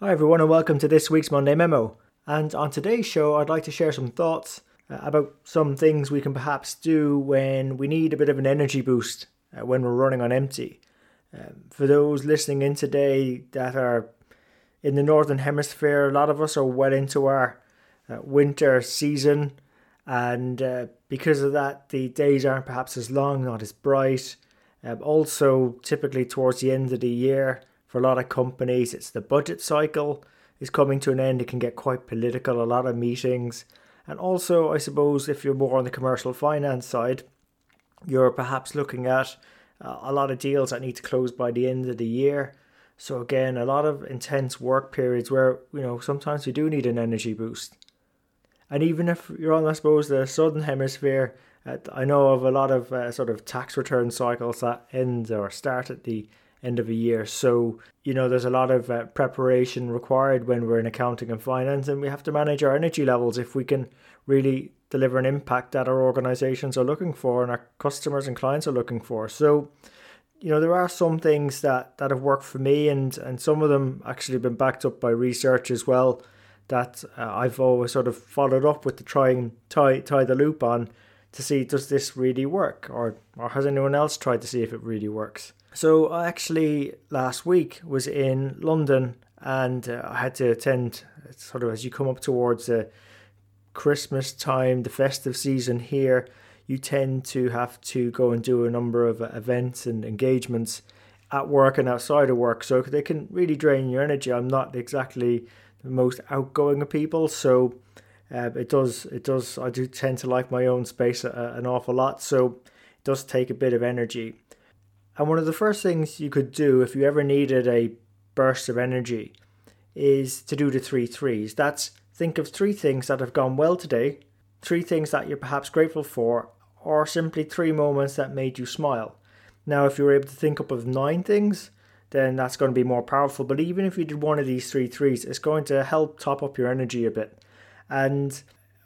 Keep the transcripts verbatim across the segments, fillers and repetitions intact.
Hi everyone and welcome to this week's Monday Memo. And on today's show I'd like to share some thoughts uh, about some things we can perhaps do when we need a bit of an energy boost uh, when we're running on empty. Um, for those listening in today that are in the Northern Hemisphere, a lot of us are well into our uh, winter season, and uh, because of that the days aren't perhaps as long, not as bright. Um, also typically towards the end of the year, for a lot of companies, it's the budget cycle is coming to an end. It can get quite political, a lot of meetings. And also, I suppose, if you're more on the commercial finance side, you're perhaps looking at uh, a lot of deals that need to close by the end of the year. So again, a lot of intense work periods where, you know, sometimes you do need an energy boost. And even if you're on, I suppose, the Southern Hemisphere, uh, I know of a lot of uh, sort of tax return cycles that end or start at the end of a year. So, you know, there's a lot of uh, preparation required when we're in accounting and finance, and we have to manage our energy levels if we can really deliver an impact that our organizations are looking for and our customers and clients are looking for. So, you know, there are some things that, that have worked for me, and, and some of them actually been backed up by research as well, that uh, I've always sort of followed up with to try and tie, tie the loop on to see, does this really work? Or, or has anyone else tried to see if it really works? So I actually last week was in London, and uh, I had to attend sort of as you come up towards the Christmas time, the festive season here, you tend to have to go and do a number of events and engagements at work and outside of work. So they can really drain your energy. I'm not exactly the most outgoing of people, so uh, it does, it does, I do tend to like my own space a, an awful lot. So it does take a bit of energy. And one of the first things you could do if you ever needed a burst of energy is to do the three threes. That's think of three things that have gone well today, three things that you're perhaps grateful for, or simply three moments that made you smile. Now, if you were able to think up of nine things, then that's going to be more powerful. But even if you did one of these three threes, it's going to help top up your energy a bit. And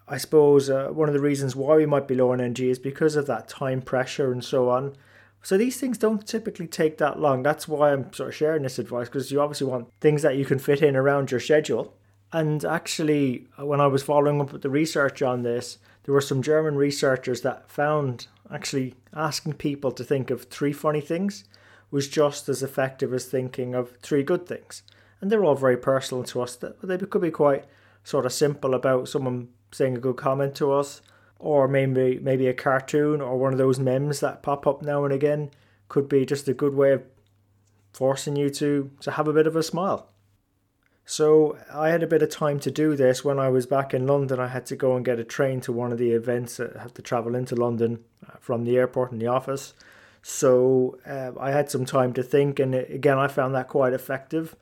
I suppose uh, one of the reasons why we might be low on energy is because of that time pressure and so on. So these things don't typically take that long. That's why I'm sort of sharing this advice, because you obviously want things that you can fit in around your schedule. And actually, when I was following up with the research on this, there were some German researchers that found actually asking people to think of three funny things was just as effective as thinking of three good things. And they're all very personal to us. They could be quite sort of simple about someone saying a good comment to us, or maybe maybe a cartoon or one of those memes that pop up now and again could be just a good way of forcing you to, to have a bit of a smile. So I had a bit of time to do this when I was back in London. I had to go and get a train to one of the events. I had to travel into London from the airport and the office. So uh, I had some time to think, and again, I found that quite effective.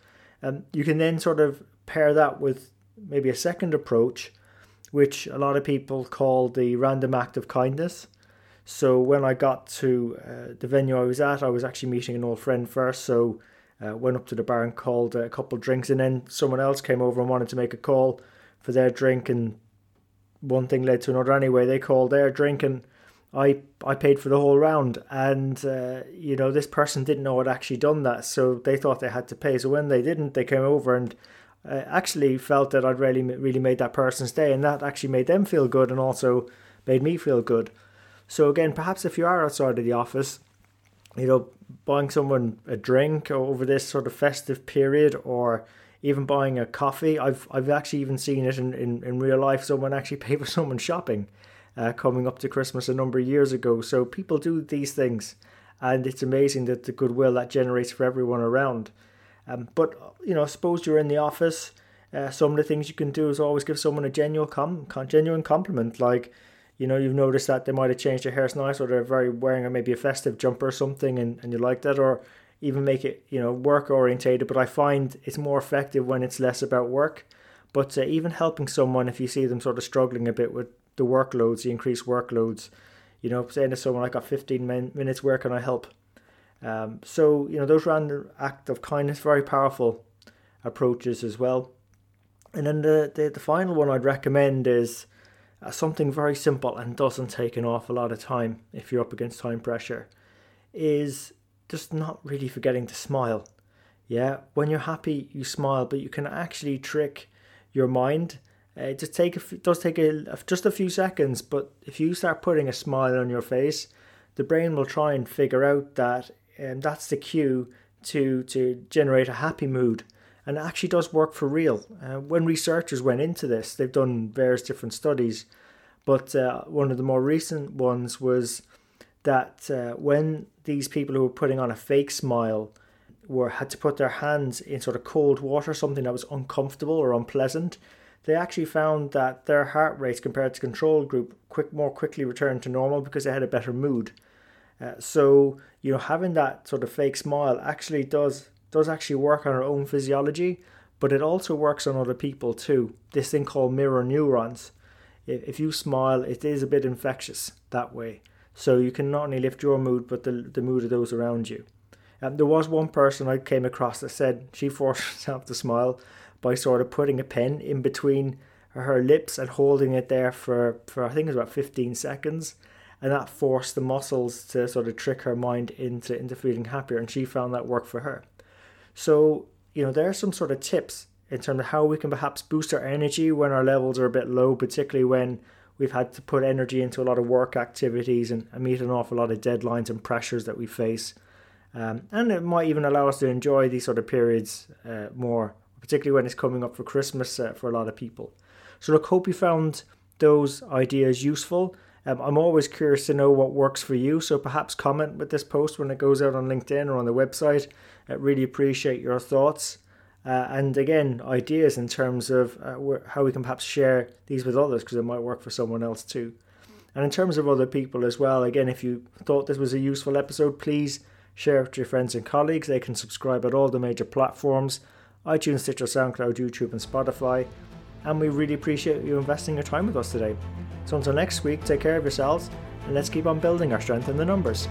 Um, you can then sort of pair that with maybe a second approach, which a lot of people call the random act of kindness. So when I got to uh, the venue I was at, I was actually meeting an old friend first. So I uh, went up to the bar and called a couple of drinks, and then someone else came over and wanted to make a call for their drink, and one thing led to another. Anyway, they called their drink, and I, I paid for the whole round. And, uh, you know, this person didn't know I'd actually done that, so they thought they had to pay. So when they didn't, they came over and I actually felt that I'd really, really made that person's day, and that actually made them feel good and also made me feel good. So again, perhaps if you are outside of the office, you know, buying someone a drink over this sort of festive period, or even buying a coffee. I've I've actually even seen it in, in, in real life. Someone actually paid for someone shopping uh, coming up to Christmas a number of years ago. So people do these things, and it's amazing that the goodwill that generates for everyone around. Um, but, you know, suppose you're in the office, uh, some of the things you can do is always give someone a genuine, com- genuine compliment. Like, you know, you've noticed that they might have changed their hair nice, or they're very wearing a, maybe a festive jumper or something, and, and you like that, or even make it, you know, work orientated. But I find it's more effective when it's less about work. But uh, even helping someone, if you see them sort of struggling a bit with the workloads, the increased workloads, you know, saying to someone, I got fifteen min- minutes, where can I help? Um, so, you know, those random act of kindness, very powerful approaches as well. And then the, the, the final one I'd recommend is uh, something very simple and doesn't take an awful lot of time if you're up against time pressure, is just not really forgetting to smile. Yeah, when you're happy, you smile, but you can actually trick your mind. Uh, it just take a, does take a, just a few seconds, but if you start putting a smile on your face, the brain will try and figure out that um, that's the cue to to generate a happy mood. And it actually does work for real. Uh, when researchers went into this, they've done various different studies, but uh, one of the more recent ones was that uh, when these people who were putting on a fake smile were had to put their hands in sort of cold water, something that was uncomfortable or unpleasant, they actually found that their heart rates compared to control group quick more quickly returned to normal because they had a better mood. Uh, so, you know, having that sort of fake smile actually does does actually work on our own physiology, but it also works on other people too. This thing called mirror neurons. If, if you smile, it is a bit infectious that way. So you can not only lift your mood, but the, the mood of those around you. Um, there was one person I came across that said she forced herself to smile by sort of putting a pen in between her lips and holding it there for, for I think it was about fifteen seconds. And that forced the muscles to sort of trick her mind into, into feeling happier. And she found that worked for her. So, you know, there are some sort of tips in terms of how we can perhaps boost our energy when our levels are a bit low, particularly when we've had to put energy into a lot of work activities and meet an awful lot of deadlines and pressures that we face. Um, and it might even allow us to enjoy these sort of periods uh, more, particularly when it's coming up for Christmas uh, for a lot of people. So look, hope you found those ideas useful. Um, I'm always curious to know what works for you, so perhaps comment with this post when it goes out on LinkedIn or on the website. I really appreciate your thoughts uh, and, again, ideas in terms of uh, wh- how we can perhaps share these with others, because it might work for someone else too. And in terms of other people as well, again, if you thought this was a useful episode, please share it with your friends and colleagues. They can subscribe at all the major platforms, iTunes, Stitcher, SoundCloud, YouTube and Spotify. And we really appreciate you investing your time with us today. So until next week, take care of yourselves and let's keep on building our strength in the numbers.